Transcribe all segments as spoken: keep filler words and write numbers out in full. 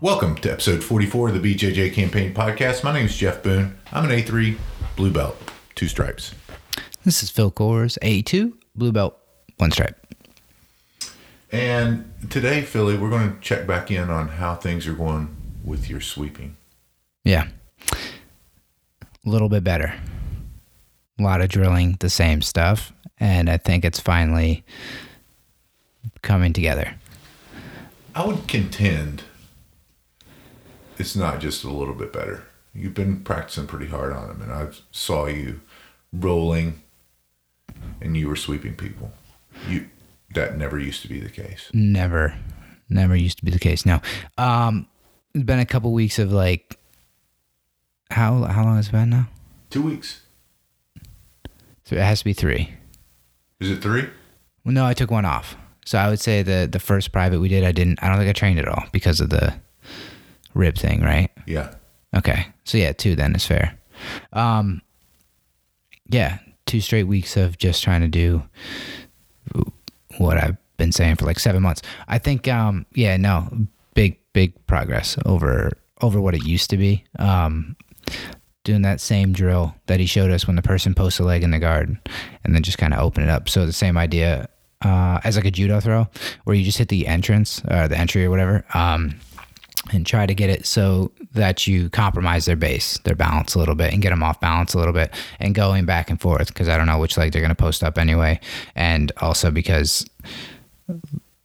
Welcome to episode forty-four of the B J J Campaign Podcast. My name is Jeff Boone. I'm an A three blue belt, two stripes. This is Phil Kors, A two blue belt, one stripe. And today, Philly, we're going to check back in on how things are going with your sweeping. Yeah. A little bit better. A lot of drilling, the same stuff. And I think it's finally coming together. I would contend it's not just a little bit better. You've been practicing pretty hard on them. And I saw you rolling and you were sweeping people. You... That never used to be the case. Never, never used to be the case. Now, um, it's been a couple weeks of like, how how long has it been now? Two weeks. So it has to be three. Is it three? Well, no, I took one off. So I would say the the first private we did, I didn't. I don't think I trained at all because of the rib thing, right? Yeah. Okay. So yeah, two then is fair. Um, yeah, two straight weeks of just trying to do what I've been saying for like seven months. I think, um, yeah, no, big, big progress over, over what it used to be. Um, doing that same drill that he showed us when the person posts a leg in the guard and then just kind of open it up. So the same idea, uh, as like a judo throw where you just hit the entrance or the entry or whatever, um, and try to get it so that you compromise their base, their balance a little bit and get them off balance a little bit and going back and forth because I don't know which leg they're going to post up anyway. And also because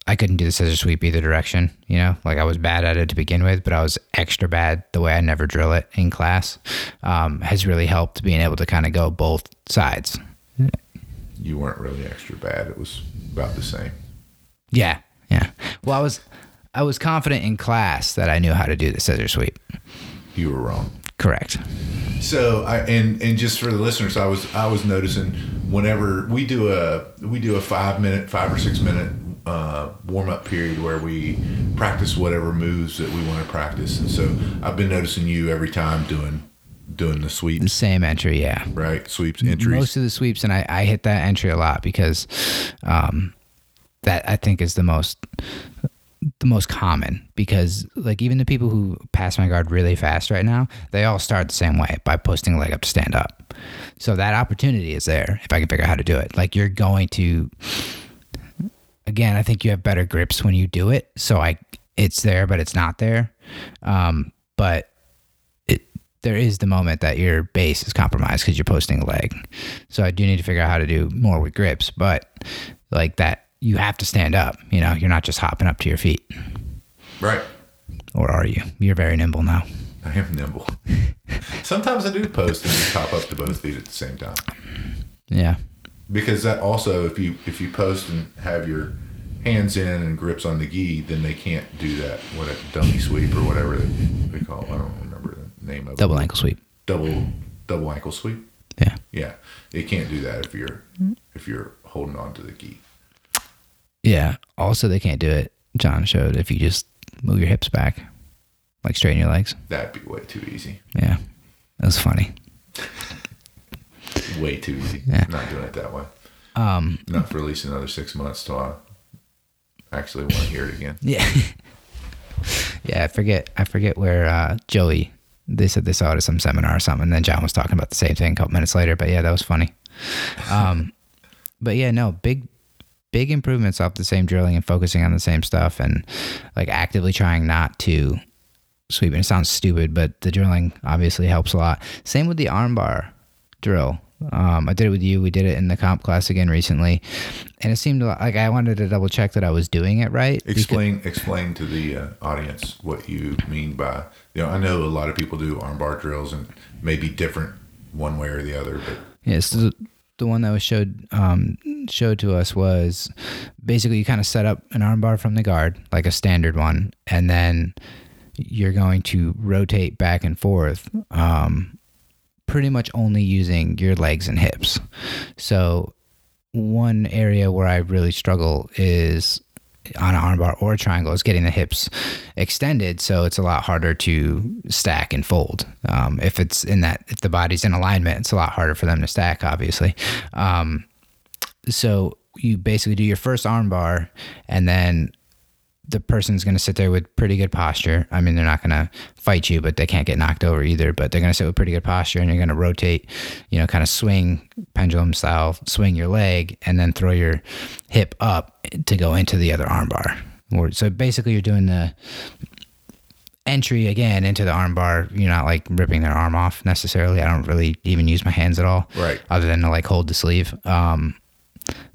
I couldn't do the scissor sweep either direction, you know, like I was bad at it to begin with, but I was extra bad the way I never drill it in class, um, has really helped being able to kind of go both sides. You weren't really extra bad. It was about the same. Yeah. Yeah. Well, I was... I was confident in class that I knew how to do the scissor sweep. You were wrong. Correct. So I and, and just for the listeners, I was I was noticing whenever we do a we do a five minute, five or six minute uh, warm up period where we practice whatever moves that we want to practice. And so I've been noticing you every time doing doing the sweep. The same entry, yeah. Right. Sweeps, entries. Most of the sweeps, and I, I hit that entry a lot because um, that I think is the most the most common because like even the people who pass my guard really fast right now, they all start the same way by posting a leg up to stand up. So that opportunity is there if I can figure out how to do it. Like you're going to, again, I think you have better grips when you do it. So I, it's there, but it's not there. Um, but it, there is the moment that your base is compromised because you're posting a leg. So I do need to figure out how to do more with grips, but like that, you have to stand up, you know, you're not just hopping up to your feet. Right. Or are you? You're very nimble now. I am nimble. Sometimes I do post and just hop up to both feet at the same time. Yeah. Because that also, if you if you post and have your hands in and grips on the gi, then they can't do that, what a dummy sweep or whatever they, they call it. I don't remember the name of it. Double ankle sweep. Double double ankle sweep? Yeah. Yeah. They can't do that if you're if you're holding on to the gi. Yeah. Also, they can't do it, John showed, if you just move your hips back, like straighten your legs. That'd be way too easy. Yeah. That was funny. Way too easy. Yeah. Not doing it that way. Um, Not for at least another six months till I actually want to hear it again. Yeah. yeah. I forget. I forget where uh, Joey, they said they saw it at some seminar or something. And then John was talking about the same thing a couple minutes later. But yeah, that was funny. Um, but yeah, no, big... Big improvements off the same drilling and focusing on the same stuff and like actively trying not to sweep. And it sounds stupid, but the drilling obviously helps a lot. Same with the armbar drill. Um, I did it with you. We did it in the comp class again recently. And it seemed like I wanted to double check that I was doing it right. Explain because- explain to the uh, audience what you mean by, you know, I know a lot of people do armbar drills and maybe different one way or the other. But yeah, so the, the one that was showed um, showed to us was basically you kind of set up an armbar from the guard, like a standard one, and then you're going to rotate back and forth, um, pretty much only using your legs and hips. So one area where I really struggle is on an armbar or a triangle is getting the hips extended. So it's a lot harder to stack and fold. Um, if it's in that, if the body's in alignment, it's a lot harder for them to stack, obviously. Um, so you basically do your first armbar, and then the person's going to sit there with pretty good posture. I mean, they're not going to fight you, but they can't get knocked over either, but they're going to sit with pretty good posture, and you're going to rotate, you know, kind of swing pendulum style, swing your leg, and then throw your hip up to go into the other armbar. So basically you're doing the entry again into the armbar. You're not like ripping their arm off necessarily. I don't really even use my hands at all, right? Other than to like hold the sleeve. Um,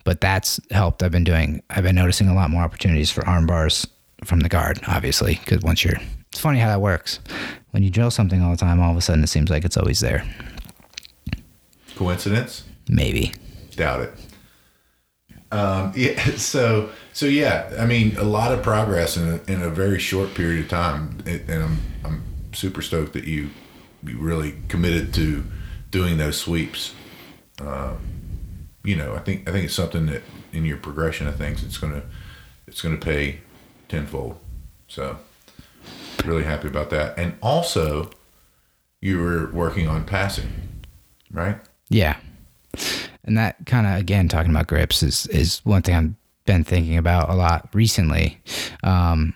But that's helped. I've been doing, I've been noticing a lot more opportunities for arm bars from the guard, obviously, because once you're, it's funny how that works. When you drill something all the time, all of a sudden it seems like it's always there. Coincidence? Maybe. Doubt it. Um, yeah. So, so yeah, I mean, a lot of progress in a, in a very short period of time. And I'm, I'm super stoked that you, you really committed to doing those sweeps. Um, You know, I think I think it's something that in your progression of things, it's gonna it's gonna pay tenfold. So, really happy about that. And also, you were working on passing, right? Yeah, and that kind of again talking about grips is is one thing I've been thinking about a lot recently. Um,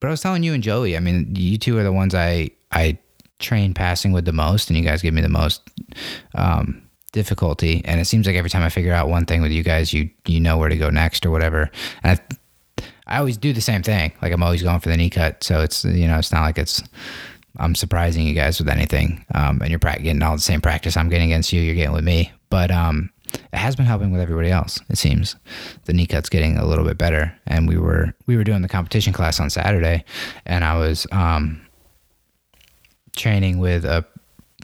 but I was telling you and Joey, I mean, you two are the ones I I train passing with the most, and you guys give me the most. Um, difficulty. And it seems like every time I figure out one thing with you guys, you you know where to go next or whatever. And I, I always do the same thing. Like I'm always going for the knee cut. So it's, you know, it's not like it's, I'm surprising you guys with anything. Um, and you're getting all the same practice I'm getting against you, you're getting with me. But um, it has been helping with everybody else. It seems the knee cut's getting a little bit better. And we were, we were doing the competition class on Saturday, and I was um, training with a,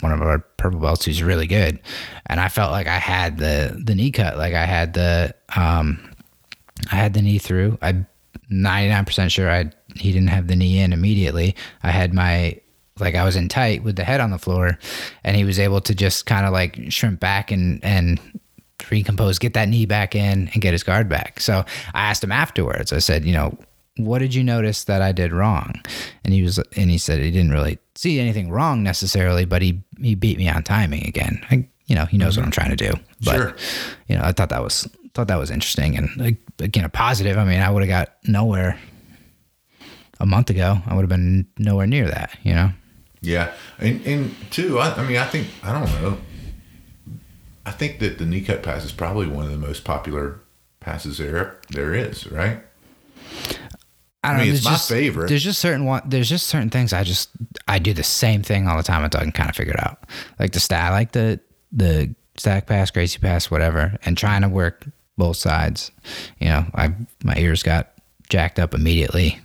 one of our purple belts who's really good. And I felt like I had the, the knee cut. Like I had the, um, I had the knee through. I'm ninety-nine percent sure I, he didn't have the knee in immediately. I had my, like I was in tight with the head on the floor, and he was able to just kind of like shrimp back and, and recompose, get that knee back in and get his guard back. So I asked him afterwards, I said, you know, what did you notice that I did wrong? And he was, and he said he didn't really see anything wrong necessarily, but he, he beat me on timing again. I, you know, he knows mm-hmm. what I'm trying to do, but sure. you know, I thought that was, thought that was interesting. And again, a positive. I mean, I would have got nowhere a month ago. I would have been nowhere near that, you know? Yeah. And, and two, I, I mean, I think, I don't know. I think that the knee cut pass is probably one of the most popular passes there, there is, right? I don't I mean, know, it's my just, favorite. There's just certain one, there's just certain things I just I do the same thing all the time until I can kind of figure it out. Like the stat, like the the stack pass, Gracie pass, whatever, and trying to work both sides. You know, I my ears got jacked up immediately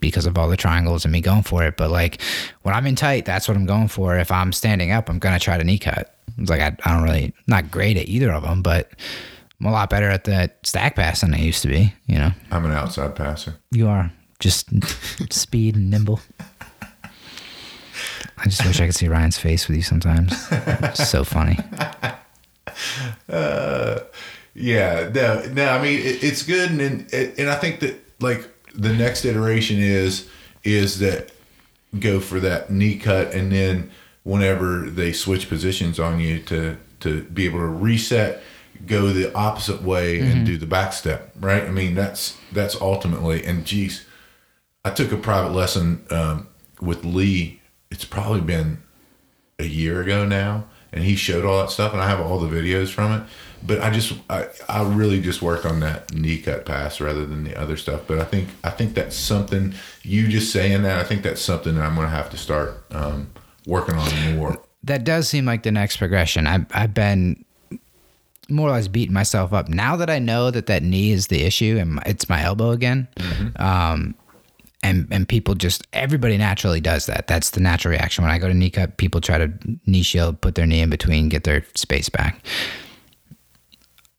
because of all the triangles and me going for it. But like when I'm in tight, that's what I'm going for. If I'm standing up, I'm gonna try to knee cut. It's like I, I don't really not great at either of them, but. I'm a lot better at that stack pass than I used to be, you know. I'm an outside passer. You are. Just speed and nimble. I just wish I could see Ryan's face with you sometimes. It's so funny. Uh, yeah. No, no, I mean, it, it's good. And, and and I think that, like, the next iteration is is that go for that knee cut. And then whenever they switch positions on you to, to be able to reset, go the opposite way mm-hmm. and do the back step, right? I mean, that's that's ultimately, and geez, I took a private lesson um, with Lee. It's probably been a year ago now, and he showed all that stuff, and I have all the videos from it. But I just, I, I really just worked on that knee cut pass rather than the other stuff. But I think I think that's something, you just saying that, I think that's something that I'm going to have to start um, working on more. That does seem like the next progression. I, I've been... more or less beating myself up now that I know that that knee is the issue and my, it's my elbow again. Mm-hmm. Um, And and people just, everybody naturally does that. That's the natural reaction. When I go to knee cut, people try to knee shield, put their knee in between, get their space back.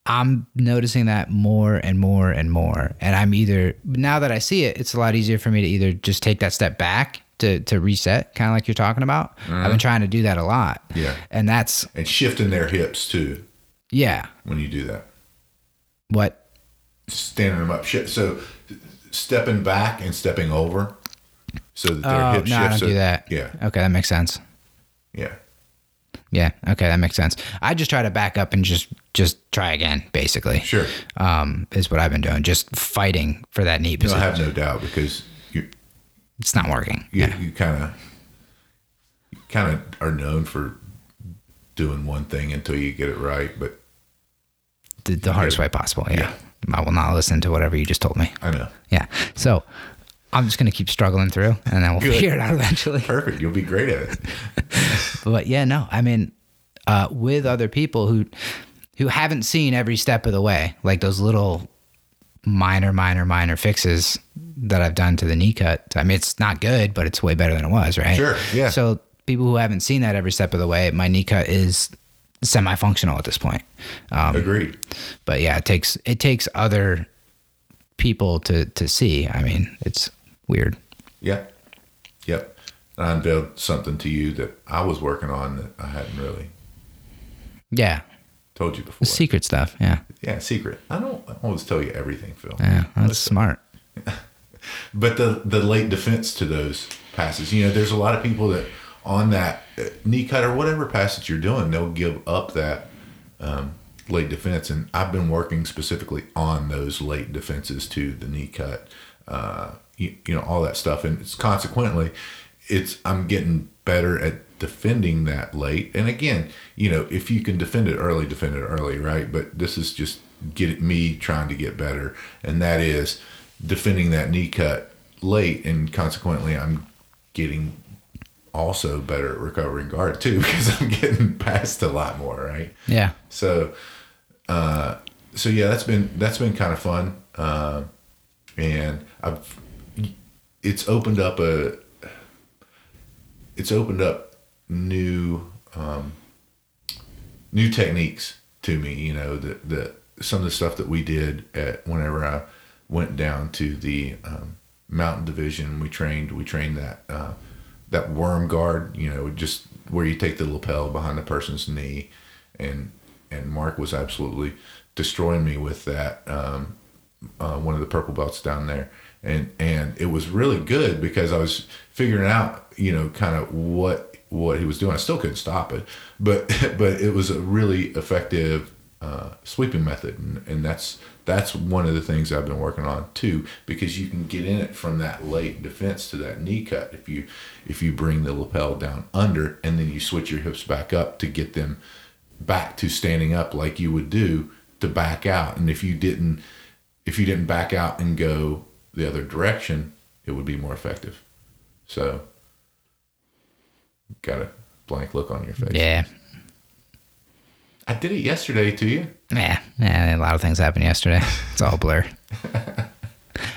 I'm noticing that more and more and more. And I'm either, now that I see it, it's a lot easier for me to either just take that step back to, to reset, kind of like you're talking about. Mm-hmm. I've been trying to do that a lot. Yeah. And that's. And shifting their hips too. Yeah. When you do that. What? Standing them up. So stepping back and stepping over so that their oh, hip no, shifts. I don't so, do that. Yeah. Okay. That makes sense. Yeah. Yeah. Okay. That makes sense. I just try to back up and just, just try again, basically. Sure. Um, is what I've been doing. Just fighting for that knee position. I have no doubt because you it's not working. You, yeah. You kind of, you kind of are known for doing one thing until you get it right. But the, the hardest way possible. Yeah. yeah. I will not listen to whatever you just told me. I know. Yeah. So I'm just going to keep struggling through and then we'll Good. figure it out eventually. Perfect. You'll be great at it. But yeah, no, I mean, uh, with other people who, who haven't seen every step of the way, like those little minor, minor, minor fixes that I've done to the knee cut. I mean, it's not good, but it's way better than it was. Right. Sure. Yeah. So people who haven't seen that every step of the way, my knee cut is semi-functional at this point. Um, Agreed. But yeah, it takes, it takes other people to, to see. I mean, it's weird. Yeah. Yep. I unveiled something to you that I was working on that I hadn't really. Yeah. Told you before. Secret stuff. Yeah. Yeah. Secret. I don't always tell you everything, Phil. Yeah. That's smart. But the, the late defense to those passes, you know, there's a lot of people that on that knee cut or whatever pass that you're doing, they'll give up that um, late defense. And I've been working specifically on those late defenses to the knee cut, uh, you, you know, all that stuff. And it's consequently, it's I'm getting better at defending that late. And again, you know, if you can defend it early, defend it early, right? But this is just get me trying to get better. And that is defending that knee cut late. And consequently, I'm getting also better at recovering guard too, because I'm getting past a lot more. Right. Yeah. So, uh, so yeah, that's been, that's been kind of fun. Um, uh, and I've, it's opened up a, it's opened up new, um, new techniques to me, you know, that, that some of the stuff that we did at whenever I went down to the, um, mountain division, we trained, we trained that, uh, that worm guard, you know, just where you take the lapel behind the person's knee. And, and Mark was absolutely destroying me with that. Um, uh, one of the purple belts down there. And, and it was really good because I was figuring out, you know, kind of what, what he was doing. I still couldn't stop it, but, but it was a really effective, uh, sweeping method. And, and that's, that's one of the things I've been working on too, because you can get in it from that late defense to that knee cut. If you, if you bring the lapel down under and then you switch your hips back up to get them back to standing up like you would do to back out. And if you didn't, if you didn't back out and go the other direction, it would be more effective. So got a blank look on your face. Yeah. I did it yesterday to you. Yeah, yeah, a lot of things happened yesterday. It's all blur.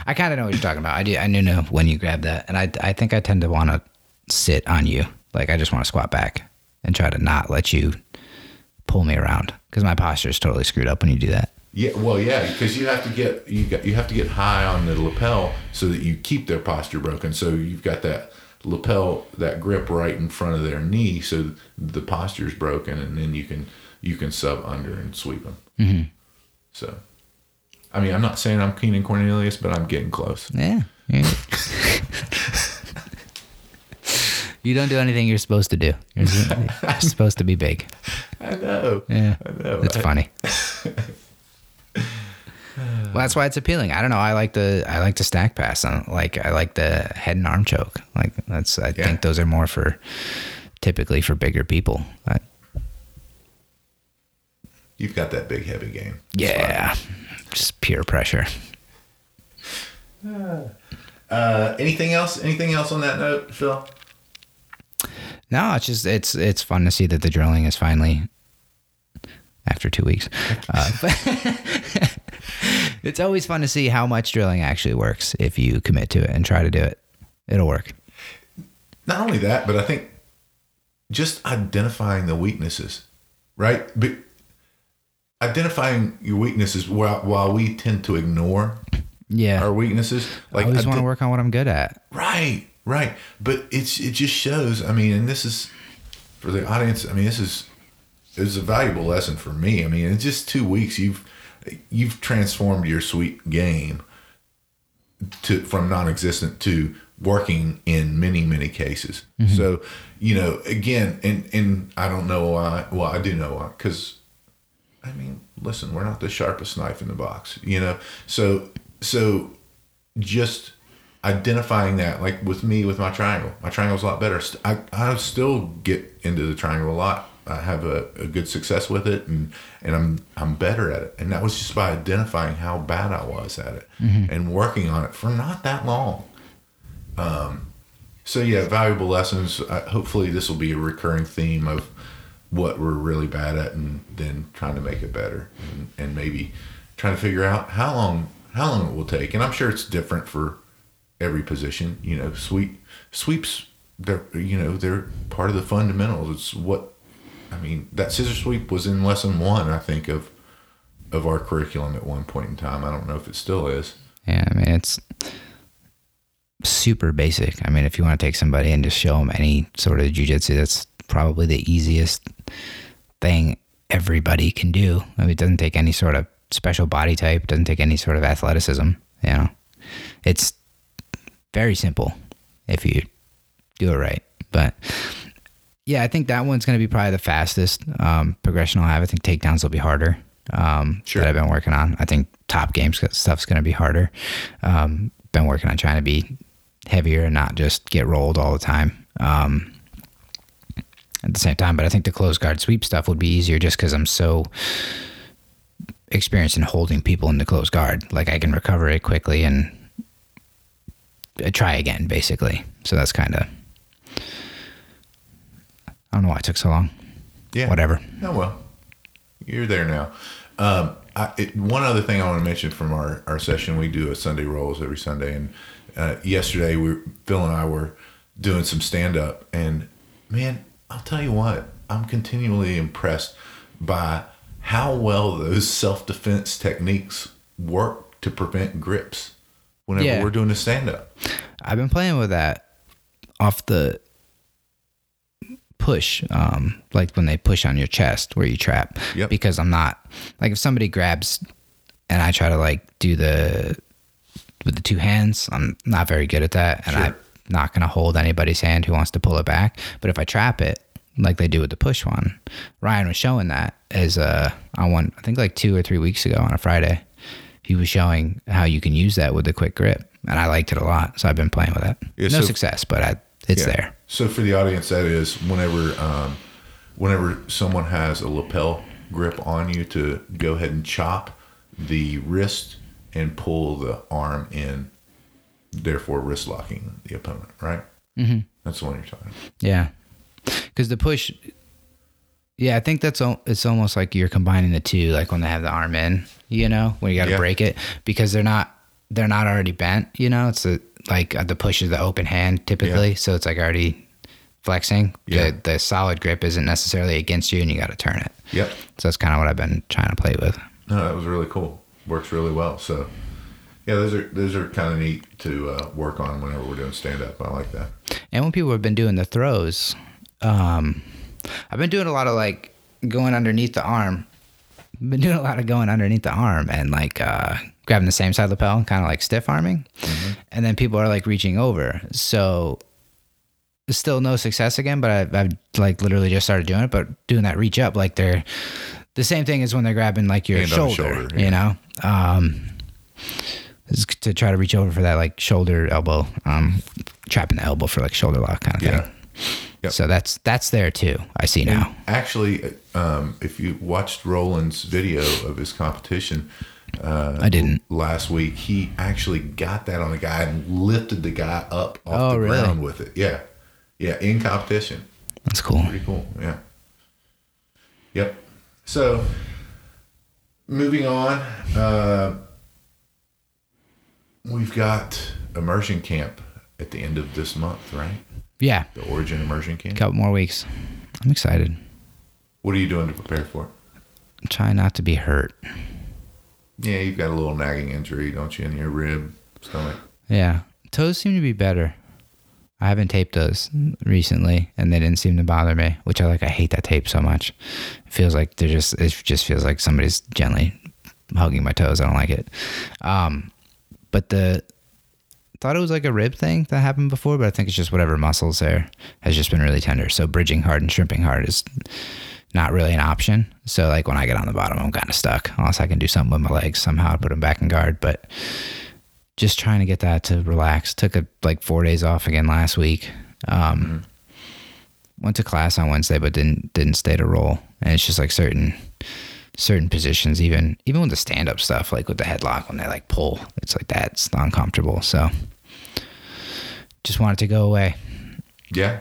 I kind of know what you're talking about. I do. I knew know when you grabbed that, and I, I think I tend to want to sit on you. Like I just want to squat back and try to not let you pull me around because my posture is totally screwed up when you do that. Yeah, well, yeah, because you have to get you got you have to get high on the lapel so that you keep their posture broken. So you've got that lapel, that grip right in front of their knee, so the posture's broken, and then you can. You can sub under and sweep them. Mm-hmm. So, I mean, I'm not saying I'm Keenan Cornelius, but I'm getting close. Yeah. yeah. You don't do anything you're supposed to do. You're supposed to be big. I know. Yeah. I know. It's funny. Well, that's why it's appealing. I don't know. I like the I like the stack pass. I like I like the head and arm choke. Like that's. I yeah. think those are more for typically for bigger people. I, You've got that big, heavy game. Yeah. Just pure pressure. Uh, anything else? Anything else on that note, Phil? No, it's just, it's, it's fun to see that the drilling is finally after two weeks. Uh, but It's always fun to see how much drilling actually works if you commit to it and try to do it. It'll work. Not only that, but I think just identifying the weaknesses, right? But identifying your weaknesses while, while we tend to ignore yeah. our weaknesses. Like I always ident- want to work on what I'm good at. Right, right. But it's it just shows, I mean, and this is, for the audience, I mean, this is it was a valuable lesson for me. I mean, in just two weeks, you've you've transformed your sweet game to from non-existent to working in many, many cases. Mm-hmm. So, you know, again, and, and I don't know why. Well, I do know why, because, I mean, listen, we're not the sharpest knife in the box, you know. So, so just identifying that, like with me, with my triangle, my triangle's a lot better. I, I still get into the triangle a lot. I have a, a good success with it, and, and I'm I'm better at it. And that was just by identifying how bad I was at it mm-hmm. and working on it for not that long. Um, so yeah, valuable lessons. Uh, hopefully this will be a recurring theme of what we're really bad at and then trying to make it better and, and maybe trying to figure out how long, how long it will take. And I'm sure it's different for every position, you know, sweep sweeps, they're, you know, they're part of the fundamentals. It's what, I mean, that scissor sweep was in lesson one, I think, of of our curriculum at one point in time. I don't know if it still is. Yeah, I mean, it's super basic. I mean, if you want to take somebody and just show them any sort of jiu-jitsu, that's probably the easiest thing everybody can do. I mean, it doesn't take any sort of special body type, doesn't take any sort of athleticism. You know, it's very simple if you do it right. But yeah, I think that one's going to be probably the fastest um, progression I'll have. I think takedowns will be harder um, sure. that I've been working on. I think top game stuff's going to be harder. Um, been working on trying to be heavier and not just get rolled all the time um, at the same time. But I think the close guard sweep stuff would be easier just because I'm so experienced in holding people in the close guard. Like I can recover it quickly and try again, basically. So that's kind of... I don't know why it took so long. Yeah. Whatever. Oh, well. You're there now. Um, I, it, one other thing I want to mention from our, our session, we do a Sunday rolls every Sunday. And uh, yesterday, we Phil and I were doing some stand-up. And, man, I'll tell you what. I'm continually impressed by how well those self-defense techniques work to prevent grips whenever yeah. we're doing a stand-up. I've been playing with that off the... push um like when they push on your chest where you trap yep. because I'm not like if somebody grabs and I try to like do the with the two hands, I'm not very good at that and sure. I'm not gonna hold anybody's hand who wants to pull it back. But if I trap it like they do with the push one, Ryan was showing that as uh on one, I think like two or three weeks ago on a Friday, he was showing how you can use that with the quick grip, and I liked it a lot, so I've been playing with it. Yeah, no so- success but I It's yeah. there. So for the audience, that is whenever, um, whenever someone has a lapel grip on you, to go ahead and chop the wrist and pull the arm in, therefore wrist locking the opponent. Right? Mm-hmm. That's the one you're talking about. Yeah, because the push. Yeah, I think that's it's almost like you're combining the two, like when they have the arm in, you know, when you got to yeah. break it because they're not they're not already bent. You know, it's a. Like the push is the open hand typically, yeah. so it's like already flexing. Yeah. The, the solid grip isn't necessarily against you, and you got to turn it. Yep. So that's kind of what I've been trying to play with. No, that was really cool. Works really well. So, yeah, those are those are kind of neat to uh, work on whenever we're doing stand up. I like that. And when people have been doing the throws, um, I've been doing a lot of like going underneath the arm. I've been doing a lot of going underneath the arm and like. Uh, grabbing the same side lapel and kind of like stiff arming. Mm-hmm. And then people are like reaching over. So still no success again, but I've, I've like literally just started doing it, but doing that reach up, like they're the same thing as when they're grabbing like your shoulder, shoulder, you yeah. know, um, to try to reach over for that, like shoulder elbow, um, trapping the elbow for like shoulder lock kind of yeah. thing. Yep. So that's, that's there too. I see and now. Actually, um, if you watched Roland's video of his competition, Uh, I didn't last week. He actually got that on a guy and lifted the guy up off oh, the really? ground with it. Yeah, yeah, in competition. That's cool. Pretty cool. Yeah. Yep. So, moving on. Uh, We've got immersion camp at the end of this month, right? Yeah. The Origin immersion camp. Couple more weeks. I'm excited. What are you doing to prepare for it? I'm trying not to be hurt. Yeah, you've got a little nagging injury, don't you, in your rib, stomach? Yeah. Toes seem to be better. I haven't taped those recently, and they didn't seem to bother me, which I like. I hate that tape so much. It feels like they're just, it just feels like somebody's gently hugging my toes. I don't like it. Um, but the, thought it was like a rib thing that happened before, but I think it's just whatever muscles there has just been really tender. So bridging hard and shrimping hard is not really an option. So like when I get on the bottom, I'm kind of stuck unless I can do something with my legs somehow to put them back in guard. But just trying to get that to relax. Took a, like four days off again last week. Um, mm-hmm. Went to class on Wednesday, but didn't didn't stay to roll. And it's just like certain certain positions, even even with the stand up stuff, like with the headlock when they like pull, it's like that's uncomfortable. So just want it to go away. Yeah,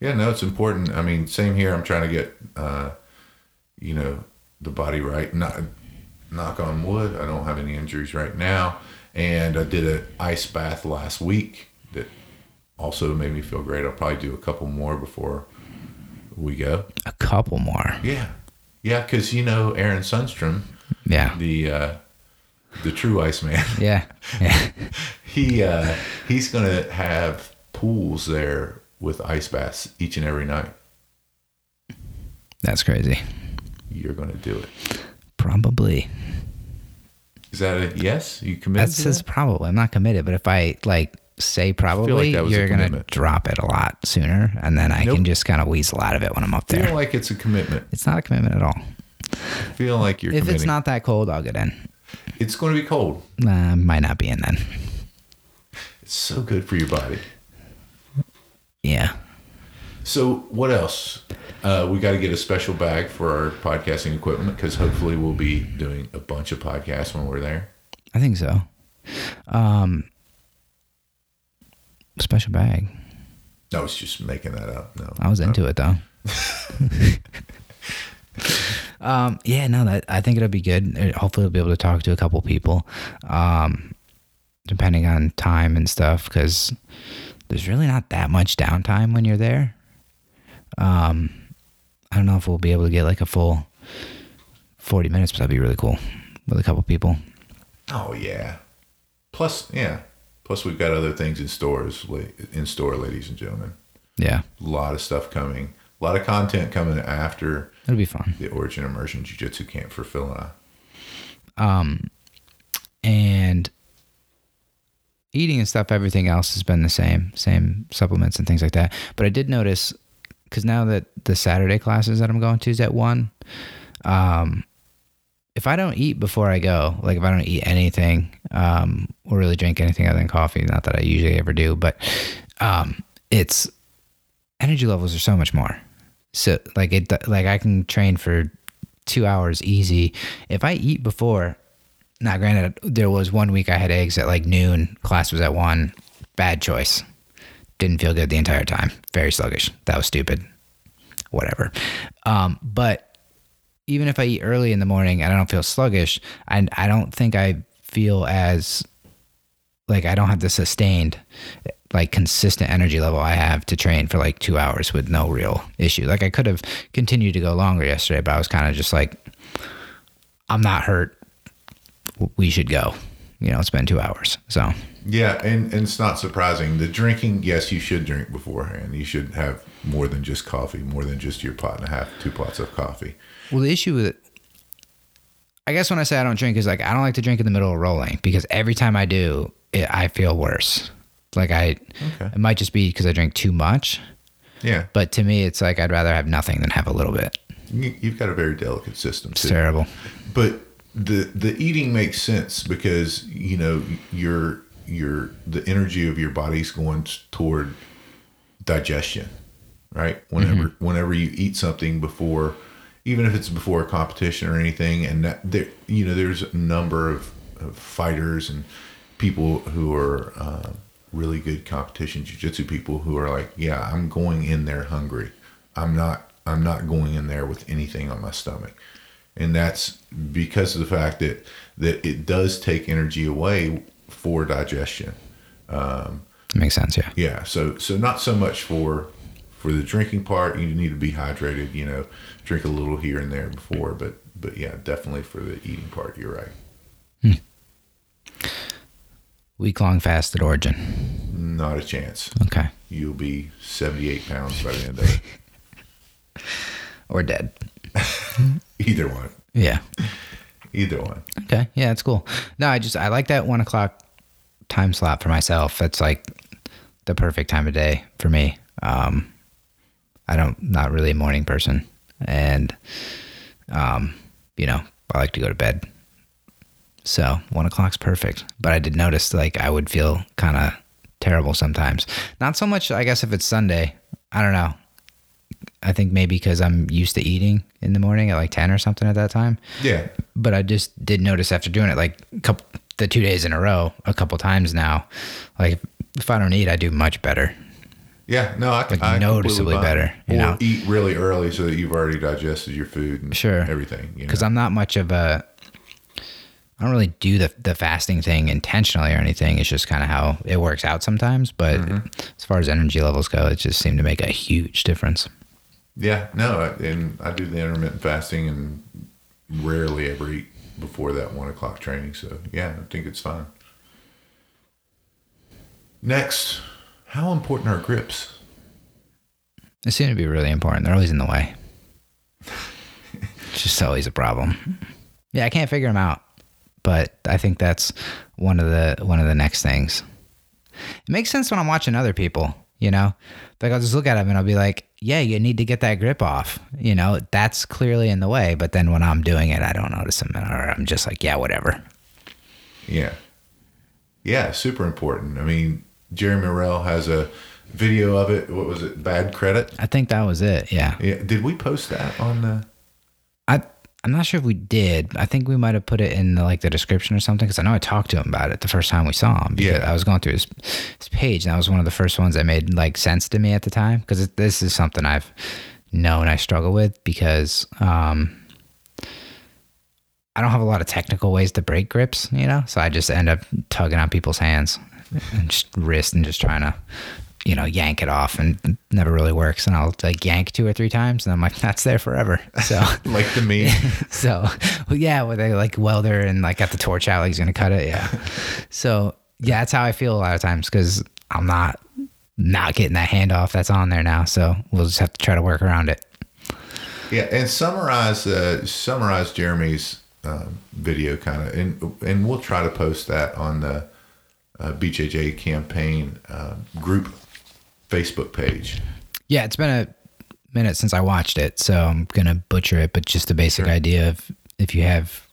yeah, no, it's important. I mean, same here. I'm trying to get uh, you know the body right. Not knock on wood. I don't have any injuries right now. And I did an ice bath last week that also made me feel great. I'll probably do a couple more before we go. A couple more? Yeah. Yeah, because, you know, Aaron Sundstrom, yeah, the uh, the true Iceman. Yeah. yeah. he uh, he's going to have pools there with ice baths each and every night. That's crazy. You're going to do it. Probably. Is that a yes? You committed? That says probably. I'm not committed, but if I like say probably, like you're going to drop it a lot sooner, and then I nope. can just kind of weasel out of it when I'm up there. I feel like it's a commitment. It's not a commitment at all. I feel like you're If committing. It's not that cold, I'll get in. It's going to be cold. I uh, might not be in then. It's so good for your body. Yeah. So what else? Uh, we got to get a special bag for our podcasting equipment because hopefully we'll be doing a bunch of podcasts when we're there. I think so. Um, special bag. I was just making that up. No, I was no. into it though. um, yeah, no, that, I think it'll be good. Hopefully we'll be able to talk to a couple people, um, depending on time and stuff, because there's really not that much downtime when you're there. Um, I don't know if we'll be able to get like a full forty minutes, but that'd be really cool with a couple people. Oh yeah. Plus, yeah. Plus we've got other things in stores, in store, ladies and gentlemen. Yeah. A lot of stuff coming, a lot of content coming after. It'll be fun. The Origin Immersion Jiu-Jitsu Camp for Phil and I. Um, and eating and stuff, everything else has been the same, same supplements and things like that. But I did notice, because now that the Saturday classes that I'm going to is at one, um, if I don't eat before I go, like if I don't eat anything um, or really drink anything other than coffee, not that I usually ever do, but um, it's energy levels are so much more. So like it, like I can train for two hours easy. If I eat before, now granted, there was one week I had eggs at like noon, class was at one, bad choice. Didn't feel good the entire time. Very sluggish. That was stupid. Whatever. Um, but even if I eat early in the morning and I don't feel sluggish, I, I don't think I feel as, like I don't have the sustained, like consistent energy level I have to train for like two hours with no real issue. Like I could have continued to go longer yesterday, but I was kind of just like, I'm not hurt. We should go. You know, it's been two hours, so. Yeah, and, and it's not surprising. The drinking, yes, you should drink beforehand. You should have more than just coffee, more than just your pot and a half, two pots of coffee. Well, the issue with it, I guess when I say I don't drink is like I don't like to drink in the middle of rolling because every time I do, it, I feel worse. Like I, okay. It might just be because I drink too much. Yeah. But to me, it's like I'd rather have nothing than have a little bit. You've got a very delicate system. It's too. Terrible. But the the eating makes sense because, you know, you're... your the energy of your body's going toward digestion, right? Whenever mm-hmm. whenever you eat something before, even if it's before a competition or anything, and that there, you know, there's a number of, of fighters and people who are uh, really good competition jiu-jitsu people who are like, yeah, I'm going in there hungry. I'm not I'm not going in there with anything on my stomach. And that's because of the fact that that it does take energy away for digestion. Um, Makes sense. Yeah. Yeah. So, so not so much for, for the drinking part. You need to be hydrated, you know, drink a little here and there before, but, but yeah, definitely for the eating part. You're right. Hmm. Week long fast at Origin. Not a chance. Okay. You'll be seventy-eight pounds by the end of it. Or dead. Either one. Yeah. Either one. Okay. Yeah, it's cool. No, I just, I like that one o'clock time slot for myself. That's like the perfect time of day for me. Um, I don't, not really a morning person, and, um, you know, I like to go to bed. So one o'clock's perfect. But I did notice like I would feel kind of terrible sometimes. Not so much, I guess, if it's Sunday. I don't know. I think maybe because I'm used to eating in the morning at like ten or something at that time. Yeah. But I just did notice after doing it like a couple, the two days in a row, a couple times now, like if I don't eat, I do much better. Yeah, no, I can like noticeably better. You know, eat really early so that you've already digested your food and sure. everything. Because I'm not much of a, I don't really do the the fasting thing intentionally or anything. It's just kind of how it works out sometimes. But mm-hmm. as far as energy levels go, it just seemed to make a huge difference. Yeah, no, and I do the intermittent fasting and rarely ever eat before that one o'clock training. So yeah, I think it's fine. Next, how important are grips? They seem to be really important. They're always in the way. It's just always a problem. Yeah, I can't figure them out. But I think that's one of the one of the next things. It makes sense when I'm watching other people, you know? Like I'll just look at them and I'll be like, yeah, you need to get that grip off. You know, that's clearly in the way. But then when I'm doing it, I don't notice them. Or I'm just like, yeah, whatever. Yeah. Yeah, super important. I mean, Jerry Morrell has a video of it. What was it? Bad credit? I think that was it, yeah. yeah. Did we post that on the... I. I'm not sure if we did. I think we might have put it in the, like the description or something, because I know I talked to him about it the first time we saw him. Yeah, I was going through his, his page, and that was one of the first ones that made like sense to me at the time, because this is something I've known I struggle with, because um, I don't have a lot of technical ways to break grips, you know, so I just end up tugging on people's hands and just wrist and just trying to, you know, yank it off, and it never really works. And I'll like yank two or three times, and I'm like, that's there forever. So like the meme. So well, yeah, where they like welder and like got the torch out, like he's going to cut it. Yeah. So yeah, that's how I feel a lot of times, because I'm not, not getting that hand off that's on there now. So we'll just have to try to work around it. Yeah. And summarize, uh, summarize Jeremy's um, video kind of, and, and we'll try to post that on the uh, B J J campaign uh, group Facebook page. Yeah, it's been a minute since I watched it, so I'm going to butcher it, but just the basic sure. idea of if you have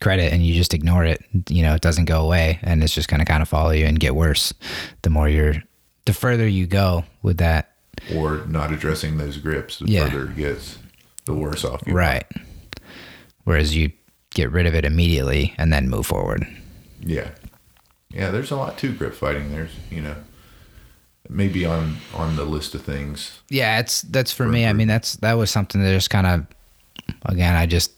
credit and you just ignore it, you know, it doesn't go away, and it's just going to kind of follow you and get worse the more you're, the further you go with that. Or not addressing those grips, the yeah. further it gets, the worse off you Right. are. Whereas you get rid of it immediately and then move forward. Yeah. Yeah, there's a lot to grip fighting. There's, you know, maybe on, on the list of things. Yeah, it's that's for, for me. For, I mean, that's that was something that just kind of, again, I just,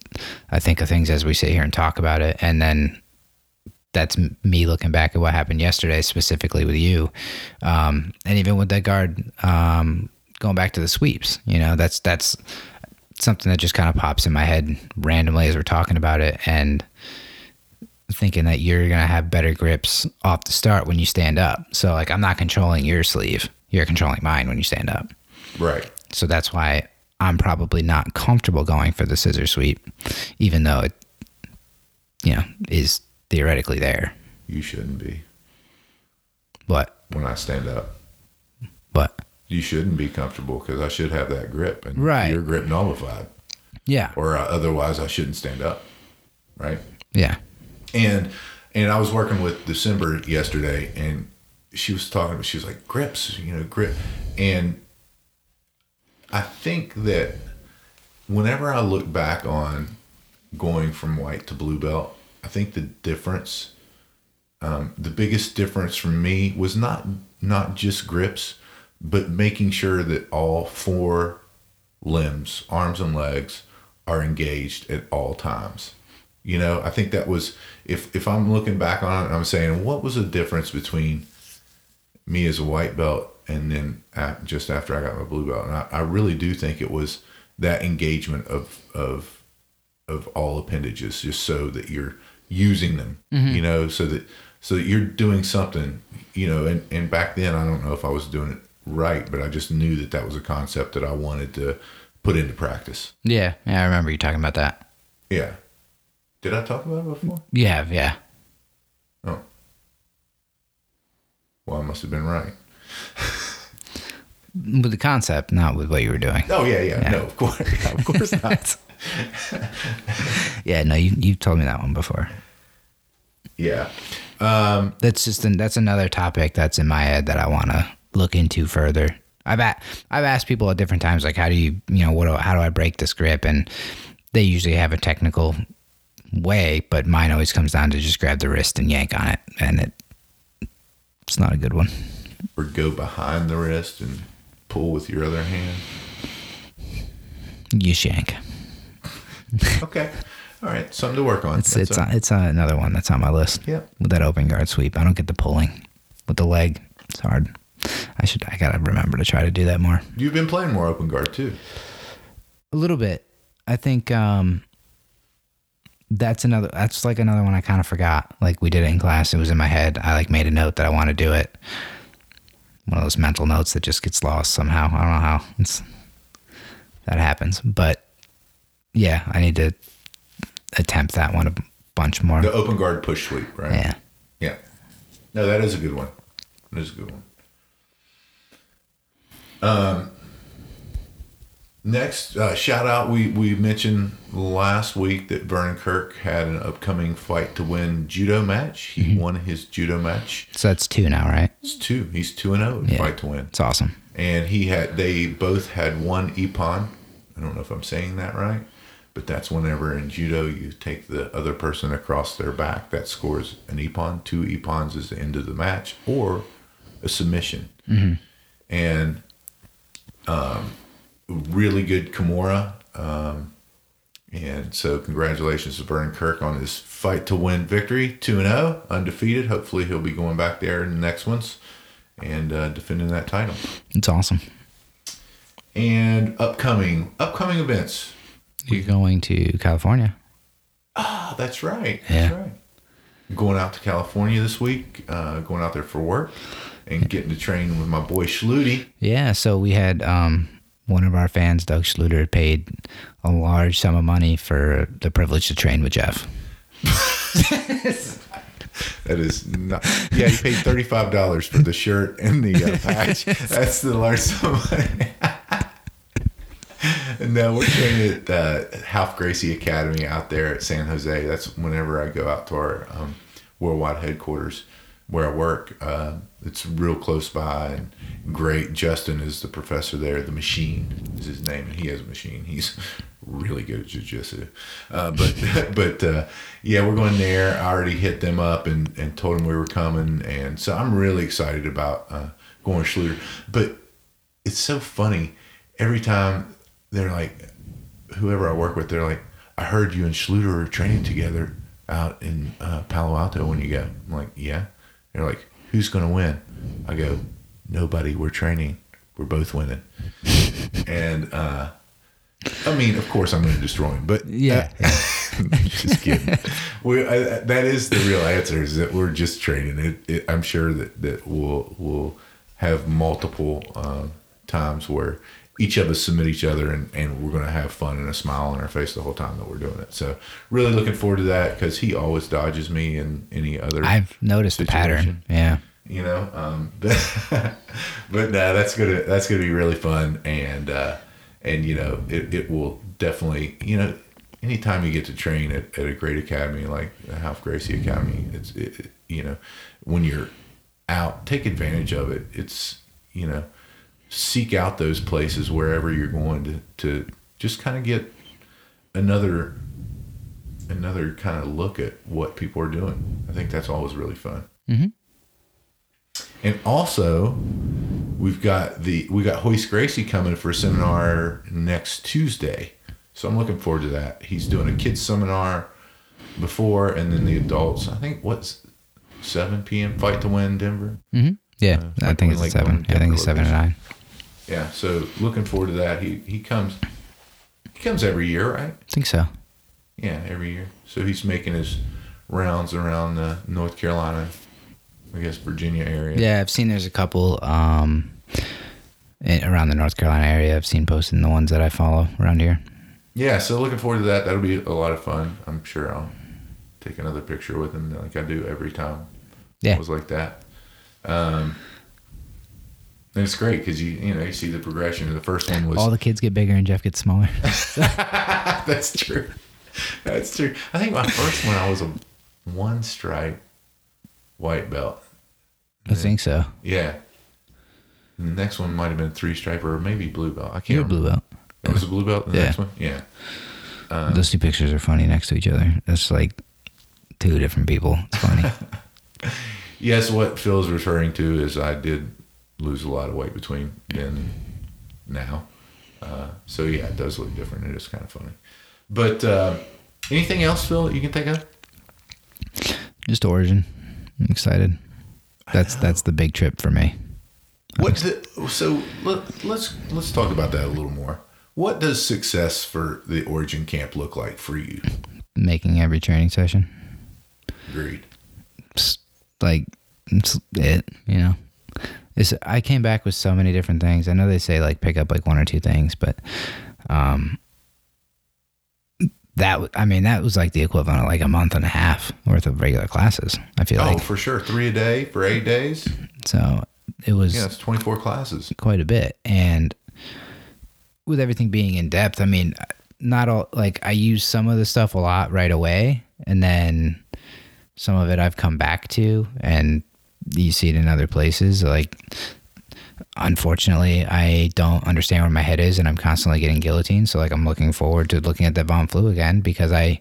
I think of things as we sit here and talk about it. And then that's me looking back at what happened yesterday, specifically with you. Um, and even with that guard, um, going back to the sweeps, you know, that's, that's something that just kind of pops in my head randomly as we're talking about it. And thinking that you're going to have better grips off the start when you stand up. So like, I'm not controlling your sleeve. You're controlling mine when you stand up. Right. So that's why I'm probably not comfortable going for the scissor sweep, even though it, you know, is theoretically there. You shouldn't be. What? When I stand up. What? You shouldn't be comfortable, because I should have that grip, and right. your grip nullified. Yeah. Or uh, otherwise I shouldn't stand up. Right. Yeah. And and I was working with December yesterday, and she was talking, she was like, grips, you know, grip. And I think that whenever I look back on going from white to blue belt, I think the difference, um, the biggest difference for me was not not just grips, but making sure that all four limbs, arms and legs, are engaged at all times. You know, I think that was, if if I'm looking back on it and I'm saying, what was the difference between me as a white belt and then at, just after I got my blue belt? And I, I really do think it was that engagement of of of all appendages, just so that you're using them, mm-hmm. you know, so that so that you're doing something, you know, and, and back then, I don't know if I was doing it right, but I just knew that that was a concept that I wanted to put into practice. Yeah, yeah, I remember you talking about that. Yeah. Did I talk about it before? Yeah, yeah. Oh. Well, I must have been right. With the concept, not with what you were doing. Oh, yeah, yeah. yeah. No, of course. No, of course not. Yeah, no, you you told me that one before. Yeah. Um, that's just, an, that's another topic that's in my head that I want to look into further. I've, a, I've asked people at different times, like, how do you, you know, what? Do, how do I break this grip? And they usually have a technical way, but mine always comes down to just grab the wrist and yank on it, and it it's not a good one. Or go behind the wrist and pull with your other hand. You shank. Okay, all right, something to work on. It's that's it's on, it's on another one that's on my list. Yep. With that open guard sweep, I don't get the pulling with the leg. It's hard. I should I gotta remember to try to do that more. You've been playing more open guard too. A little bit, I think. Um, That's another, that's like another one I kind of forgot. Like we did it in class. It was in my head. I like made a note that I want to do it. One of those mental notes that just gets lost somehow. I don't know how it's, that happens, but yeah, I need to attempt that one a bunch more. The open guard push sweep, right? Yeah. Yeah. No, that is a good one. That is a good one. Um, Next, uh, shout out, we, we mentioned last week that Vernon Kirk had an upcoming Fight to Win judo match. He mm-hmm. won his judo match. So that's two now, right? It's two. He's two and oh in yeah. Fight to Win. It's awesome. And he had they both had one ippon. I don't know if I'm saying that right, but that's whenever in judo you take the other person across their back. That scores an ippon. Two ippons is the end of the match or a submission. Mm-hmm. And... um. really good Kimura. Um, and so congratulations to Vernon Kirk on his Fight to Win victory. two and oh, undefeated. Hopefully he'll be going back there in the next ones and uh, defending that title. It's awesome. And upcoming, upcoming events. You're going to California. Ah, that's right. Yeah. That's right. Going out to California this week, uh, going out there for work and getting to train with my boy Schluty. Yeah, so we had... Um, one of our fans, Doug Schluter, paid a large sum of money for the privilege to train with Jeff. That is not... Yeah, he paid thirty-five dollars for the shirt and the uh, patch. That's the large sum of money. And now we're training at uh, Half Gracie Academy out there at San Jose. That's whenever I go out to our um, worldwide headquarters where I work. Uh, it's real close by and great. Justin is the professor there. The Machine is his name, and he has a machine. He's really good at jiu-jitsu. Uh, but but uh, yeah, we're going there. I already hit them up and, and told them we were coming. And so I'm really excited about uh, going with Schluter. But it's so funny. Every time they're like, whoever I work with, they're like, I heard you and Schluter are training together out in uh, Palo Alto when you go. I'm like, yeah. They're like, who's going to win? I go, nobody. We're training. We're both winning. And, uh, I mean, of course I'm going to destroy him, but yeah, uh, just kidding. we, I, that is the real answer, is that we're just training. It, it, I'm sure that, that we'll, we'll have multiple, um, times where each of us submit each other and, and we're going to have fun and a smile on our face the whole time that we're doing it. So really looking forward to that, because he always dodges me in any other I've noticed situation. The pattern. Yeah. You know, um, but, but no, that's going to, that's going to be really fun. And, uh, and you know, it, it will definitely, you know, anytime you get to train at, at a great academy, like the Half Gracie Academy, it's, it, it, you know, when you're out, take advantage of it. It's, you know, seek out those places wherever you're going to, to just kind of get another another kind of look at what people are doing. I think that's always really fun. Mm-hmm. And also, we've got the we got Hoyce Gracie coming for a seminar next Tuesday, so I'm looking forward to that. He's doing a kids seminar before, and then the adults. I think what's seven p.m. Fight to Win Denver. Mm-hmm. Yeah, uh, I, think it's seven. I think it's seven. I think it's seven or nine. Yeah, so looking forward to that. He he comes. He comes every year, right? I think so. Yeah, every year. So he's making his rounds around the North Carolina, I guess Virginia area. Yeah, I've seen there's a couple um, around the North Carolina area. I've seen posted in the ones that I follow around here. Yeah, so looking forward to that. That'll be a lot of fun. I'm sure I'll take another picture with him like I do every time. Yeah, it was like that. Um, and it's great because you you know you see the progression. The first one was all the kids get bigger and Jeff gets smaller. That's true. That's true. I think my first one I was a one stripe white belt. And I think so. Yeah. And the next one might have been a three stripe or maybe blue belt. I can't. You're remember. Blue belt. It was a blue belt in the yeah. next one? Yeah. Um, Those two pictures are funny next to each other. That's like two different people. It's funny. Yes, what Phil's referring to is I did lose a lot of weight between then and now. Uh, so, yeah, it does look different. It is kind of funny. But uh, anything else, Phil, that you can think of? Just Origin. I'm excited. That's that's the big trip for me. What's the, so let, let's let's talk about that a little more. What does success for the Origin camp look like for you? Making every training session. Agreed. Like, it's it, you know. It's, I came back with so many different things. I know they say, like, pick up, like, one or two things, but um, that, I mean, that was, like, the equivalent of, like, a month and a half worth of regular classes, I feel oh, like. Oh, for sure. Three a day for eight days. So it was. Yeah, it's twenty-four classes. Quite a bit. And with everything being in depth, I mean, not all, like, I use some of the stuff a lot right away, and then some of it I've come back to, and you see it in other places. Like, unfortunately, I don't understand where my head is, and I'm constantly getting guillotined. So, like, I'm looking forward to looking at that Von Flu again, because I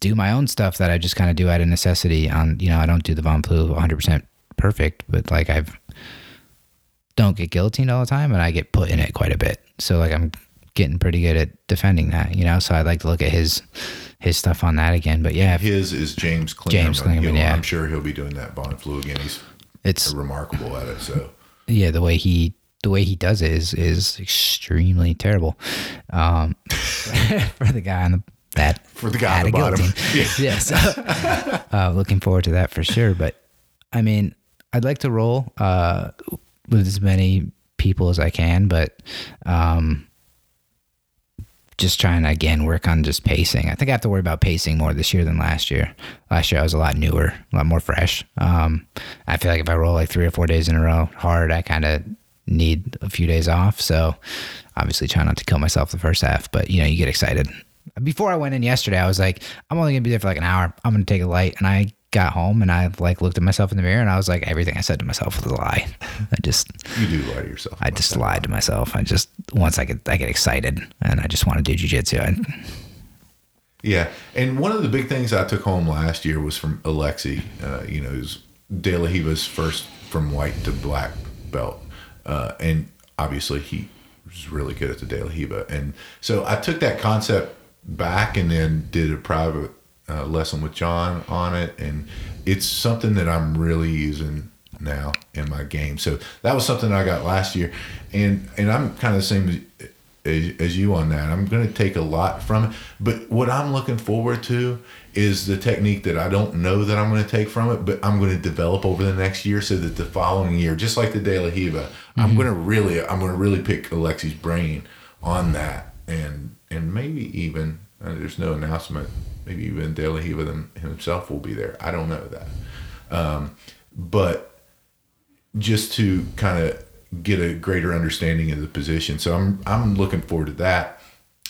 do my own stuff that I just kind of do out of necessity. On, you know, I don't do the Von Flu one hundred percent perfect, but, like, I've don't get guillotined all the time, and I get put in it quite a bit. So, like, I'm getting pretty good at defending that, you know? So I'd like to look at his his stuff on that again. But, yeah. His is James Klingerman. James Klingerman, yeah. I'm sure he'll be doing that Von Flu again. He's it's, remarkable at it, so. Yeah, the way he the way he does it is is extremely terrible. Um, for the guy on the that For the guy on the bottom. Yeah. yeah, so, uh, looking forward to that for sure. But, I mean, I'd like to roll uh, with as many people as I can, but um, just trying to, again, work on just pacing. I think I have to worry about pacing more this year than last year. Last year I was a lot newer, a lot more fresh. Um, I feel like if I roll like three or four days in a row hard, I kind of need a few days off. So obviously try not to kill myself the first half, but, you know, you get excited. Before I went in yesterday, I was like, I'm only going to be there for like an hour. I'm going to take a light. And I got home and I like looked at myself in the mirror and I was like, everything I said to myself was a lie. I just you do lie to yourself. I just lied lie. to myself. I just once I get I get excited and I just want to do jiu-jitsu. I, yeah, and one of the big things I took home last year was from Alexei. Uh, you know, it was De La Riva's first from white to black belt, uh, and obviously he was really good at the De La Riva. And so I took that concept back and then did a private Uh, lesson with John on it, and it's something that I'm really using now in my game. So that was something I got last year, and and I'm kind of the same as, as you on that. I'm going to take a lot from it, but what I'm looking forward to is the technique that I don't know that I'm going to take from it, but I'm going to develop over the next year so that the following year, just like the De La Riva, mm-hmm. I'm going to really I'm going to really pick Alexei's brain on that, and and maybe even uh, there's no announcement. Maybe even De La Riva himself will be there. I don't know that. Um, but just to kind of get a greater understanding of the position. So I'm I'm looking forward to that.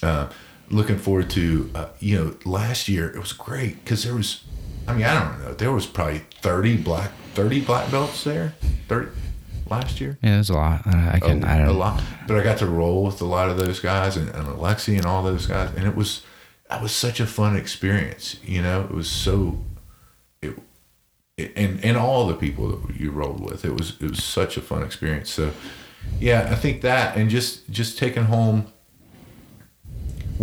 Uh, looking forward to, uh, you know, last year it was great because there was, I mean, I don't know. There was probably thirty black, thirty black belts there thirty last year. Yeah, it was a lot. Uh, I, can, oh, I don't know. A lot. But I got to roll with a lot of those guys and, and Alexei and all those guys. And it was... That was such a fun experience, you know. It was so, it, it, and and all the people that you rolled with, it was it was such a fun experience. So, yeah, I think that, and just just taking home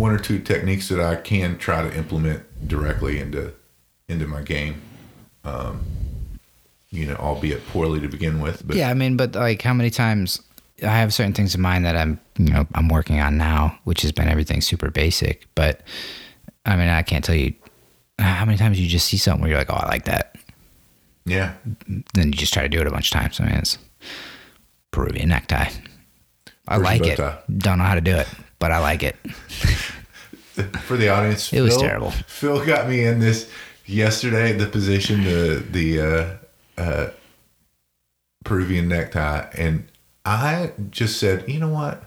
one or two techniques that I can try to implement directly into into my game. Um, you know, albeit poorly to begin with. But yeah, I mean, but like how many times I have certain things in mind that I'm, you know, I'm working on now, which has been everything super basic. But I mean, I can't tell you how many times you just see something where you're like, oh, I like that. Yeah. Then you just try to do it a bunch of times. I mean, it's Peruvian necktie. I First like it. Tie. Don't know how to do it, but I like it. For the audience, it was Phil, terrible. Phil got me in this yesterday, the position, the, the, uh, uh, Peruvian necktie. And I just said, you know what?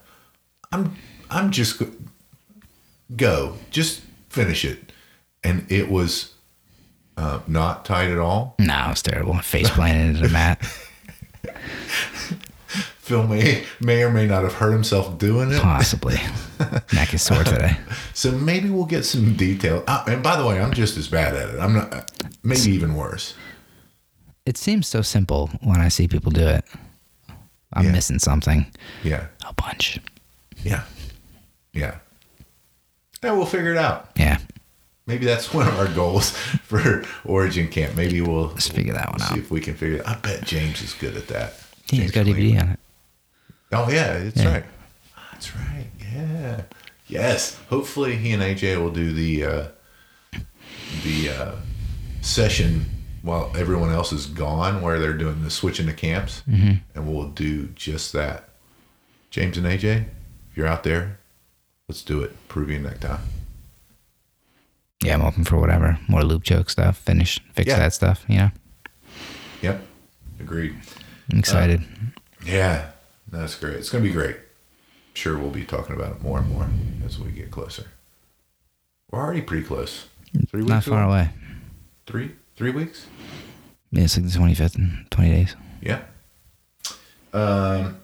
I'm, I'm just go, just finish it. And it was, uh, not tight at all. No, nah, it was terrible. Face planted into the mat. Phil may, may or may not have hurt himself doing it. Possibly. Neck is sore today. So maybe we'll get some detail. Uh, and by the way, I'm just as bad at it. I'm not, maybe it's, even worse. It seems so simple when I see people do it. I'm yeah. missing something. Yeah. A bunch. Yeah. Yeah. Yeah, we'll figure it out. Yeah. Maybe that's one of our goals for Origin Camp. Maybe we'll Let's figure that one see out. See if we can figure it out. I bet James is good at that. Yeah, he's got a D V D on it. Oh, yeah, that's yeah. right. That's right, yeah. Yes, hopefully he and A J will do the uh, the uh, session while everyone else is gone where they're doing the switching to camps, mm-hmm. and we'll do just that. James and A J, if you're out there, let's do it. Peruvian necktie. Yeah, I'm open for whatever. More loop joke stuff, finish, fix yeah. that stuff, you know? Yep, agreed. I'm excited. Um, yeah, that's great. It's going to be great. I'm sure we'll be talking about it more and more as we get closer. We're already pretty close. Three weeks Not far ago? away. Three? Three weeks? Yeah, it's like the twenty-fifth in twenty days. Yeah. Um.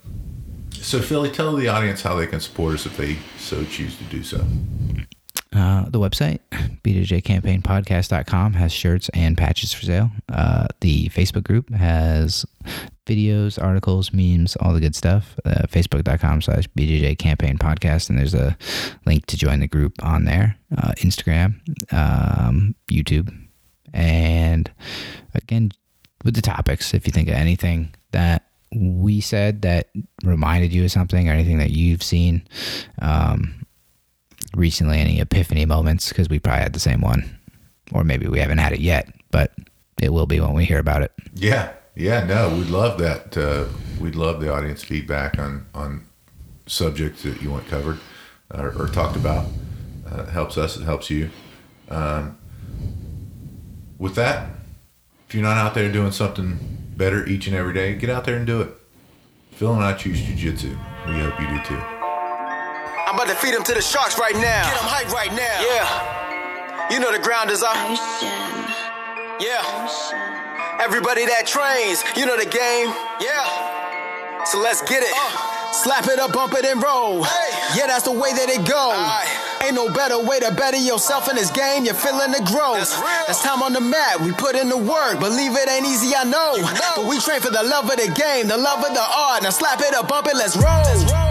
So, Philly, tell the audience how they can support us if they so choose to do so. Uh, the website, b j j campaign podcast dot com, has shirts and patches for sale. Uh, the Facebook group has videos, articles, memes, all the good stuff. Uh, facebook.com slash BJJ Campaign Podcast, and there's a link to join the group on there. Uh, Instagram, um, YouTube, and again, with the topics, if you think of anything that we said that reminded you of something or anything that you've seen, um, recently, any epiphany moments, because we probably had the same one, or maybe we haven't had it yet, but it will be when we hear about it. Yeah. Yeah. No, we'd love that. Uh, we'd love the audience feedback on, on subjects that you want covered or, or talked about. Uh, it helps us. It helps you. Um, with that, if you're not out there doing something better each and every day, get out there and do it. Phil and I choose jiu-jitsu. We hope you do too. I'm about to feed them to the sharks right now. Get them hype right now. Yeah. You know the ground is up. Yeah. Everybody that trains, you know the game. Yeah. So let's get it. Uh. Slap it up, bump it, and roll. Hey. Yeah, that's the way that it goes. Right. Ain't no better way to better yourself in this game. You're feeling the growth. That's, that's time on the mat. We put in the work. Believe it ain't easy, I know. You know. But we train for the love of the game, the love of the art. Now slap it up, bump it, let's roll. Let's roll.